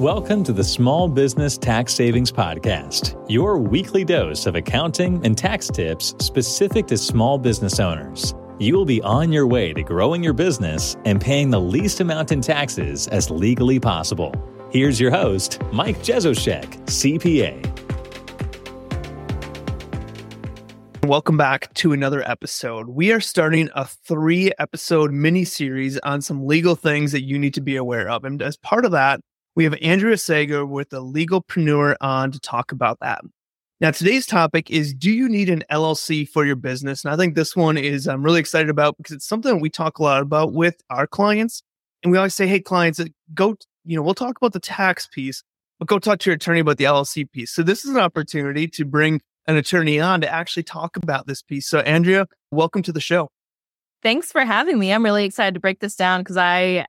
Welcome to the Small Business Tax Savings Podcast, your weekly dose of accounting and tax tips specific to small business owners. You will be on your way to growing your business and paying the least amount in taxes as legally possible. Here's your host, Mike Jezoshek, CPA. Welcome back to another episode. We are starting a 3-episode mini-series on some legal things that you need to be aware of. And as part of that, we have Andrea Sager with The Legalpreneur on to talk about that. Now, today's topic is, do you need an LLC for your business? And I think this one is I'm really excited about because it's something we talk a lot about with our clients. And we always say, hey, clients, go, we'll talk about the tax piece, but go talk to your attorney about the LLC piece. So this is an opportunity to bring an attorney on to actually talk about this piece. So Andrea, welcome to the show. Thanks for having me. I'm really excited to break this down because I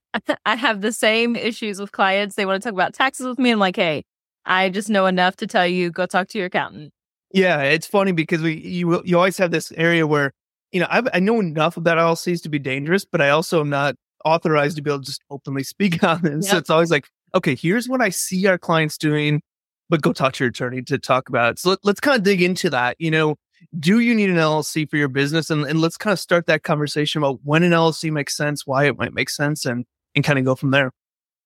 have the same issues with clients. They want to talk about taxes with me. I'm like, hey, I just know enough to tell you, go talk to your accountant. Yeah, it's funny because you always have this area where, I know enough about LLCs to be dangerous, but I also am not authorized to be able to just openly speak on this. Yep. So it's always like, okay, here's what I see our clients doing, but go talk to your attorney to talk about it. So let's kind of dig into that. Do you need an LLC for your business? And let's kind of start that conversation about when an LLC makes sense, why it might make sense, and kind of go from there.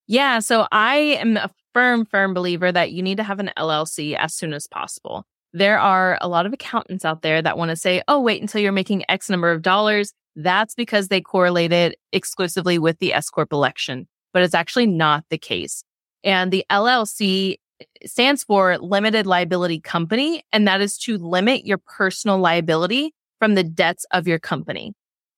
Yeah. So I am a firm believer that you need to have an LLC as soon as possible. There are a lot of accountants out there that want to say, oh, wait until you're making X number of dollars. That's because they correlate it exclusively with the S Corp election, but it's actually not the case. And the LLC stands for limited liability company, and that is to limit your personal liability from the debts of your company.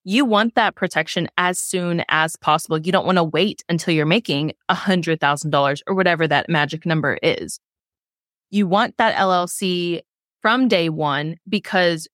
You want that protection as soon as possible. You don't want to wait until you're making $100,000 or whatever that magic number is. You want that LLC from day one because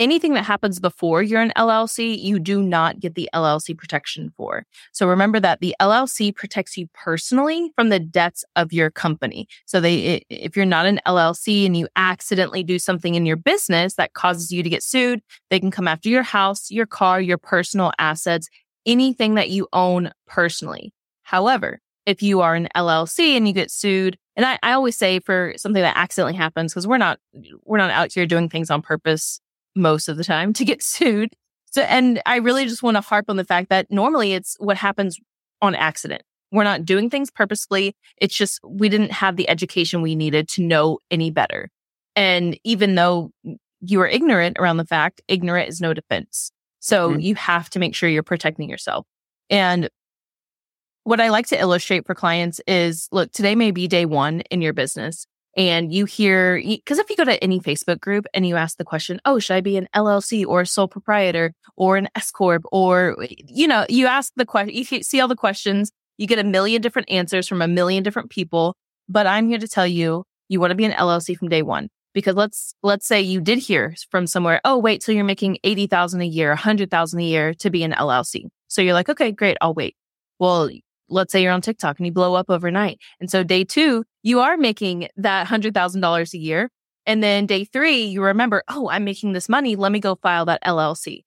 anything that happens before you're an LLC, you do not get the LLC protection for. So remember that the LLC protects you personally from the debts of your company. So if you're not an LLC and you accidentally do something in your business that causes you to get sued, they can come after your house, your car, your personal assets, anything that you own personally. However, if you are an LLC and you get sued, and I always say for something that accidentally happens, because we're not out here doing things on purpose most of the time to get sued. So, and I really just want to harp on the fact that normally it's what happens on accident. We're not doing things purposefully. It's just we didn't have the education we needed to know any better. And even though you are ignorant around the fact, ignorant is no defense. So You have to make sure you're protecting yourself. And what I like to illustrate for clients is, look, today may be day one in your business. And you hear, because if you go to any Facebook group and you ask the question, oh, should I be an LLC or a sole proprietor or an S Corp? Or, you ask the question, you see all the questions, you get 1 million different answers from 1 million different people. But I'm here to tell you, you want to be an LLC from day one. Because let's say you did hear from somewhere, oh, wait till you're making $80,000 a year, $100,000 a year to be an LLC. So you're like, okay, great, I'll wait. Well, let's say you're on TikTok and you blow up overnight. And so day two, you are making that $100,000 a year. And then day three, you remember, oh, I'm making this money. Let me go file that LLC.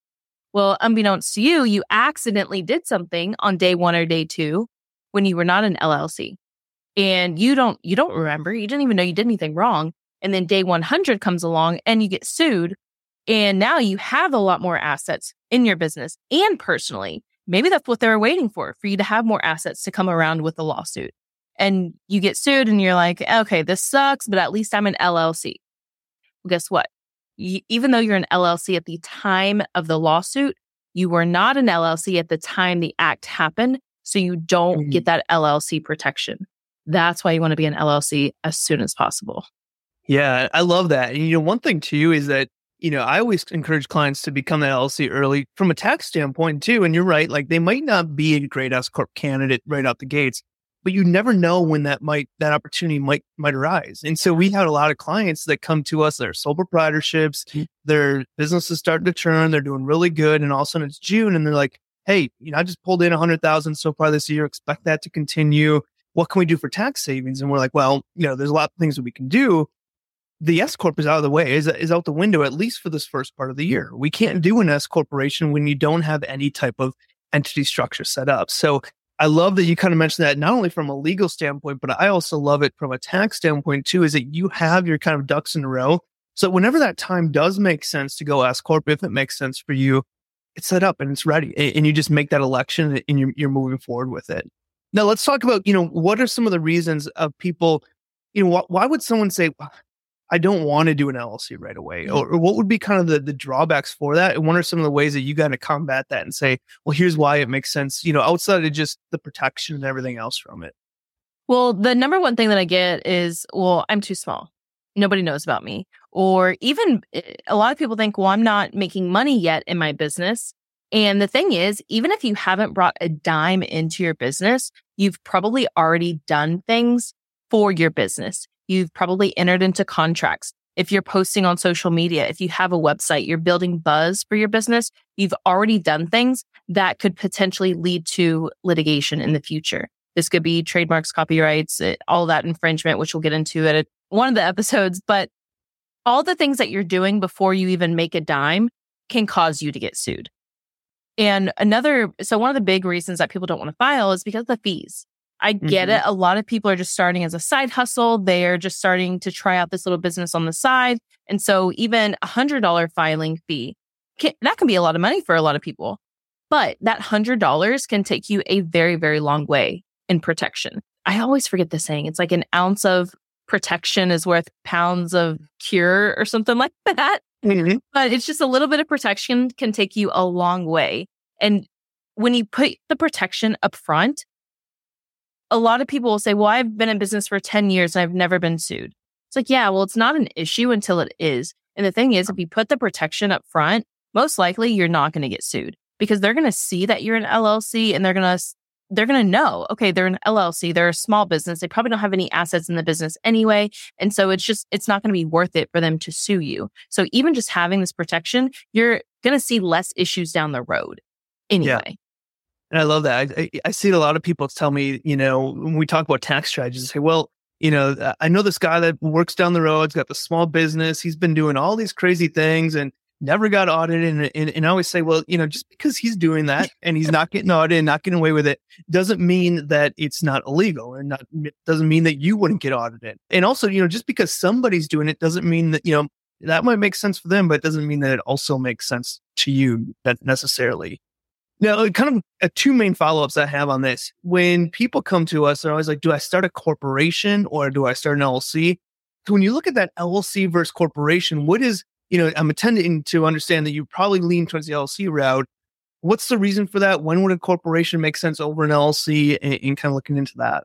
Well, unbeknownst to you, you accidentally did something on day one or day two when you were not an LLC. And you don't remember. You didn't even know you did anything wrong. And then day 100 comes along and you get sued. And now you have a lot more assets in your business and personally. Maybe that's what they were waiting for you to have more assets to come around with a lawsuit. And you get sued and you're like, okay, this sucks, but at least I'm an LLC. Well, guess what? Even though you're an LLC at the time of the lawsuit, you were not an LLC at the time the act happened. So you don't get that LLC protection. That's why you want to be an LLC as soon as possible. Yeah, I love that. And one thing too is that I always encourage clients to become the LLC early from a tax standpoint too. And you're right, like they might not be a great S Corp candidate right out the gates, but you never know when that opportunity might arise. And so we had a lot of clients that come to us, they're sole proprietorships, their business is starting to turn, they're doing really good. And all of a sudden it's June and they're like, hey, I just pulled in 100,000 so far this year, expect that to continue. What can we do for tax savings? And we're like, well, there's a lot of things that we can do. The S Corp is out of the way, is out the window, at least for this first part of the year. We can't do an S Corporation when you don't have any type of entity structure set up. So I love that you kind of mentioned that not only from a legal standpoint, but I also love it from a tax standpoint too, is that you have your kind of ducks in a row. So whenever that time does make sense to go S Corp, if it makes sense for you, it's set up and it's ready. And you just make that election and you're moving forward with it. Now let's talk about, what are some of the reasons of people, why would someone say, I don't want to do an LLC right away? Or what would be kind of the drawbacks for that? And what are some of the ways that you got to combat that and say, well, here's why it makes sense, outside of just the protection and everything else from it? Well, the number one thing that I get is, well, I'm too small. Nobody knows about me. Or even a lot of people think, well, I'm not making money yet in my business. And the thing is, even if you haven't brought a dime into your business, you've probably already done things for your business. You've probably entered into contracts. If you're posting on social media, if you have a website, you're building buzz for your business, you've already done things that could potentially lead to litigation in the future. This could be trademarks, copyrights, all that infringement, which we'll get into at one of the episodes. But all the things that you're doing before you even make a dime can cause you to get sued. And so one of the big reasons that people don't want to file is because of the fees. I get it. A lot of people are just starting as a side hustle. They're just starting to try out this little business on the side. And so even $100 filing fee, that can be a lot of money for a lot of people. But that $100 can take you a very, very long way in protection. I always forget the saying. It's like an ounce of protection is worth pounds of cure or something like that. Mm-hmm. But it's just a little bit of protection can take you a long way. And when you put the protection up front, a lot of people will say, well, I've been in business for 10 years and I've never been sued. It's like, yeah, well, it's not an issue until it is. And the thing is, if you put the protection up front, most likely you're not going to get sued because they're going to see that you're an LLC and they're going to know, okay, they're an LLC, they're a small business. They probably don't have any assets in the business anyway. And so it's not going to be worth it for them to sue you. So even just having this protection, you're going to see less issues down the road anyway. Yeah. And I love that. I see a lot of people tell me, when we talk about tax strategies, they say, well, I know this guy that works down the road, he's got the small business, he's been doing all these crazy things and never got audited. And I always say, well, just because he's doing that and he's not getting audited and not getting away with it doesn't mean that it's not illegal and doesn't mean that you wouldn't get audited. And also, just because somebody's doing it doesn't mean that, that might make sense for them, but it doesn't mean that it also makes sense to you necessarily. Now, kind of two main follow-ups I have on this. When people come to us, they're always like, do I start a corporation or do I start an LLC? So when you look at that LLC versus corporation, what is, I'm intending to understand that you probably lean towards the LLC route. What's the reason for that? When would a corporation make sense over an LLC and kind of looking into that?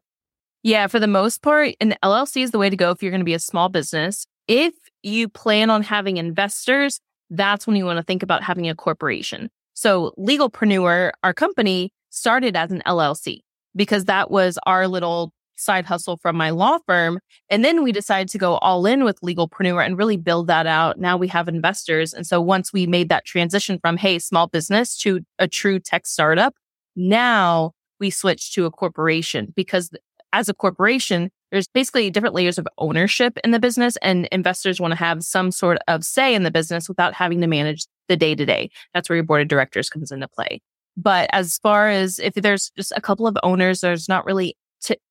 Yeah, for the most part, an LLC is the way to go if you're going to be a small business. If you plan on having investors, that's when you want to think about having a corporation. So Legalpreneur, our company, started as an LLC because that was our little side hustle from my law firm. And then we decided to go all in with Legalpreneur and really build that out. Now we have investors. And so once we made that transition from, hey, small business to a true tech startup, now we switched to a corporation because as a corporation, there's basically different layers of ownership in the business, and investors want to have some sort of say in the business without having to manage the day-to-day. That's where your board of directors comes into play. But as far as if there's just a couple of owners, there's not really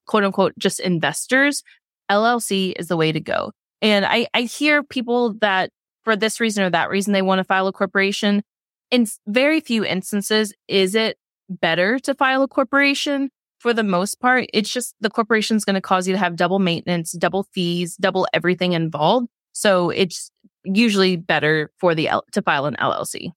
quote-unquote just investors, LLC is the way to go. And I hear people that for this reason or that reason, they want to file a corporation. In very few instances, is it better to file a corporation? For the most part, it's just the corporation's going to cause you to have double maintenance, double fees, double everything involved. So it's usually better for to file an LLC.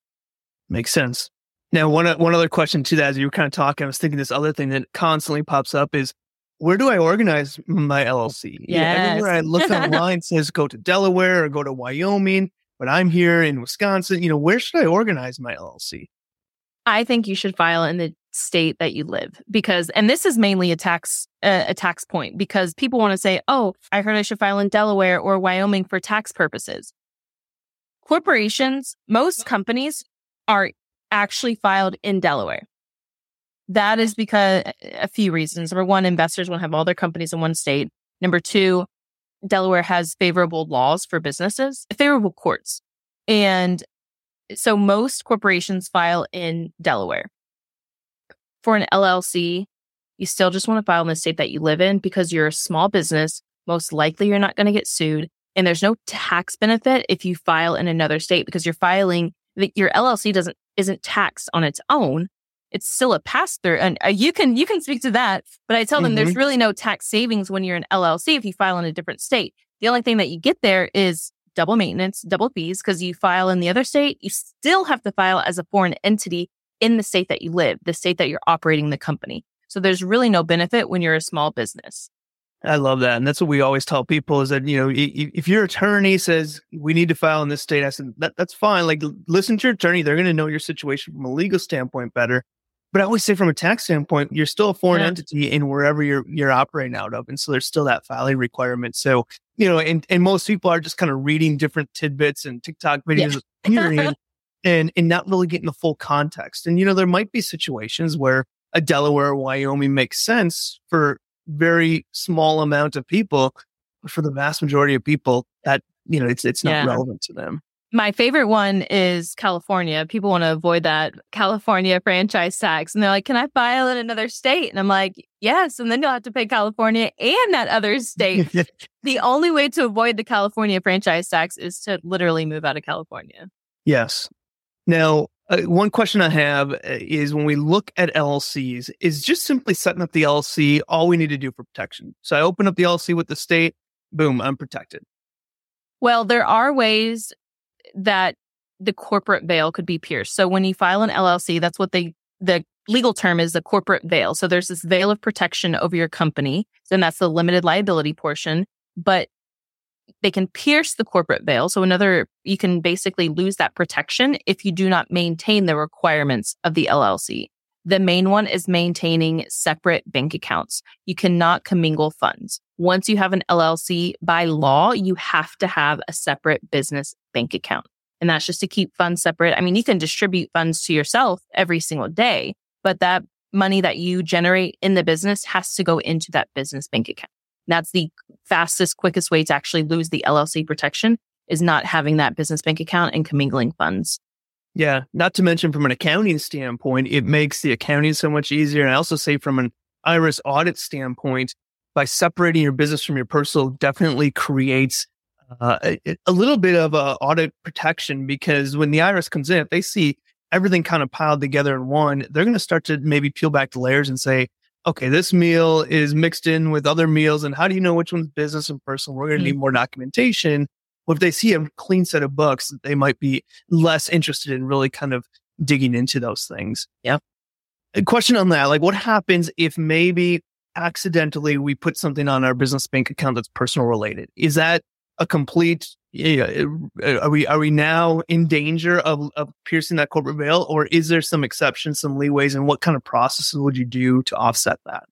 Makes sense. Now, one other question to that, as you were kind of talking, I was thinking this other thing that constantly pops up is, where do I organize my LLC? Yes. Everywhere I look online says go to Delaware or go to Wyoming, but I'm here in Wisconsin. Where should I organize my LLC? I think you should file in the state that you live because, and this is mainly a tax point because people want to say, oh, I heard I should file in Delaware or Wyoming for tax purposes. Corporations, most companies are actually filed in Delaware. That is because a few reasons. Number one, investors want to have all their companies in one state. Number two, Delaware has favorable laws for businesses, favorable courts. And so most corporations file in Delaware. For an LLC, you still just want to file in the state that you live in because you're a small business. Most likely you're not going to get sued. And there's no tax benefit if you file in another state because you're filing, your LLC isn't taxed on its own. It's still a pass-through. And you can speak to that, but I tell them there's really no tax savings when you're an LLC if you file in a different state. The only thing that you get there is double maintenance, double fees, because you file in the other state, you still have to file as a foreign entity in the state that you live, the state that you're operating the company. So there's really no benefit when you're a small business. I love that. And that's what we always tell people is that, you know, if your attorney says we need to file in this state, I said, that's fine. Like, listen to your attorney. They're going to know your situation from a legal standpoint better. But I always say from a tax standpoint, you're still a foreign entity in wherever you're operating out of. And so there's still that filing requirement. So, you know, and most people are just kind of reading different tidbits and TikTok videos and not really getting the full context. And, you know, there might be situations where a Delaware or Wyoming makes sense for very small amount of people, but for the vast majority of people, that, you know, it's not relevant to them. My favorite one is California. People want to avoid that California franchise tax. And they're like, can I file in another state? And I'm like, yes. And then you'll have to pay California and that other state. The only way to avoid the California franchise tax is to literally move out of California. Yes. Now, one question I have is when we look at LLCs, is just simply setting up the LLC all we need to do for protection? So I open up the LLC with the state, boom, I'm protected. Well, there are ways that the corporate veil could be pierced. So when you file an LLC, that's what the legal term is, the corporate veil. So there's this veil of protection over your company. Then that's the limited liability portion, but they can pierce the corporate veil. So you can basically lose that protection if you do not maintain the requirements of the LLC. The main one is maintaining separate bank accounts. You cannot commingle funds. Once you have an LLC, by law, you have to have a separate business bank account. And that's just to keep funds separate. I mean, you can distribute funds to yourself every single day, but that money that you generate in the business has to go into that business bank account. That's the fastest, quickest way to actually lose the LLC protection is not having that business bank account and commingling funds. Yeah. Not to mention from an accounting standpoint, it makes the accounting so much easier. And I also say from an IRS audit standpoint, by separating your business from your personal definitely creates a little bit of audit protection, because when the IRS comes in, if they see everything kind of piled together in one, they're going to start to maybe peel back the layers and say, okay, this meal is mixed in with other meals, and how do you know which one's business and personal? We're going to need more documentation. Well, if they see a clean set of books, they might be less interested in really kind of digging into those things. Yeah. A question on that, like what happens if maybe accidentally we put something on our business bank account that's personal related? Is that a complete, are we now in danger of piercing that corporate veil, or is there some exceptions, some leeways, and what kind of processes would you do to offset that?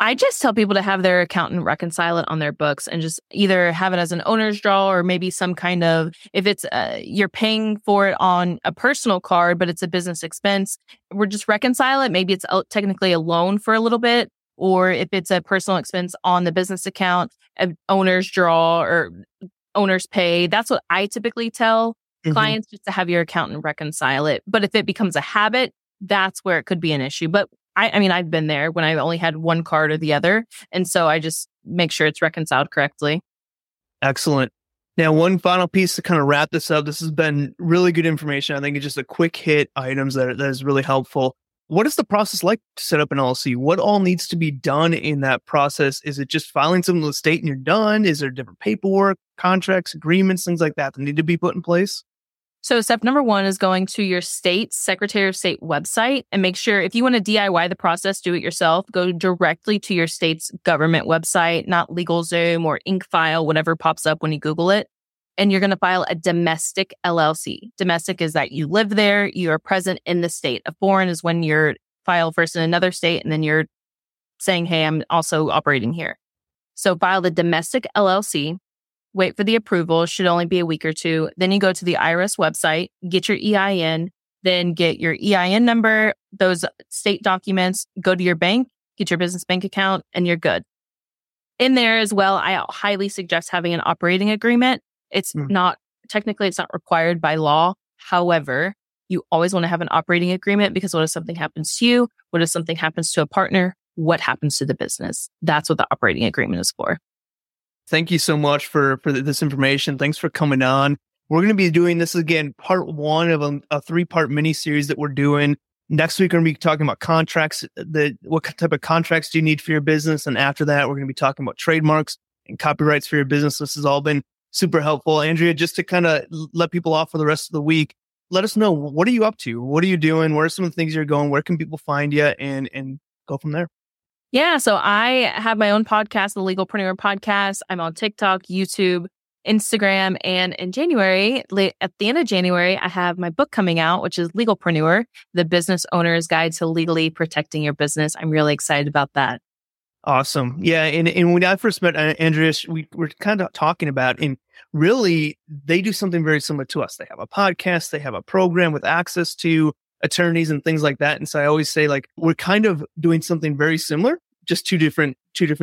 I just tell people to have their accountant reconcile it on their books and just either have it as an owner's draw or maybe some kind of, if it's you're paying for it on a personal card, but it's a business expense, we're just reconcile it. Maybe it's technically a loan for a little bit, or if it's a personal expense on the business account, an owner's draw or owner's pay. That's what I typically tell clients, just to have your accountant reconcile it. But if it becomes a habit, that's where it could be an issue. But I mean, I've been there when I only had one card or the other. And so I just make sure it's reconciled correctly. Excellent. Now, one final piece to kind of wrap this up. This has been really good information. I think it's just a quick hit items that is really helpful. What is the process like to set up an LLC? What all needs to be done in that process? Is it just filing something with the state and you're done? Is there different paperwork, contracts, agreements, things like that need to be put in place? So step number one is going to your state Secretary of State website, and make sure if you want to DIY the process, do it yourself, go directly to your state's government website, not LegalZoom or InkFile, whatever pops up when you Google it. And you're going to file a domestic LLC. Domestic is that you live there, you are present in the state. A foreign is when you're file first in another state, and then you're saying, hey, I'm also operating here. So file the domestic LLC, wait for the approval, it should only be a week or two. Then you go to the IRS website, get your EIN, then get your EIN number, those state documents, go to your bank, get your business bank account, and you're good. In there as well, I highly suggest having an operating agreement. It's not required by law. However, you always want to have an operating agreement, because what if something happens to you? What if something happens to a partner? what happens to the business. That's what the operating agreement is for. Thank you so much for this information. Thanks for coming on. We're going to be doing this again, part one of a three-part mini-series that we're doing. Next week, we're going to be talking about contracts, what type of contracts do you need for your business? And after that, we're going to be talking about trademarks and copyrights for your business. This has all been super helpful. Andrea, just to kind of let people off for the rest of the week, let us know, what are you up to? What are you doing? Where are some of the things you're going? Where can people find you? And go from there. Yeah, so I have my own podcast, The Legalpreneur Podcast. I'm on TikTok, YouTube, Instagram, and in January, at the end of January, I have my book coming out, which is Legalpreneur, The Business Owner's Guide to Legally Protecting Your Business. I'm really excited about that. Awesome. Yeah. And when I first met Andrea, we were kind of talking about, and really, they do something very similar to us. They have a podcast, they have a program with access to attorneys and things like that. And so I always say, like, we're kind of doing something very similar, just two different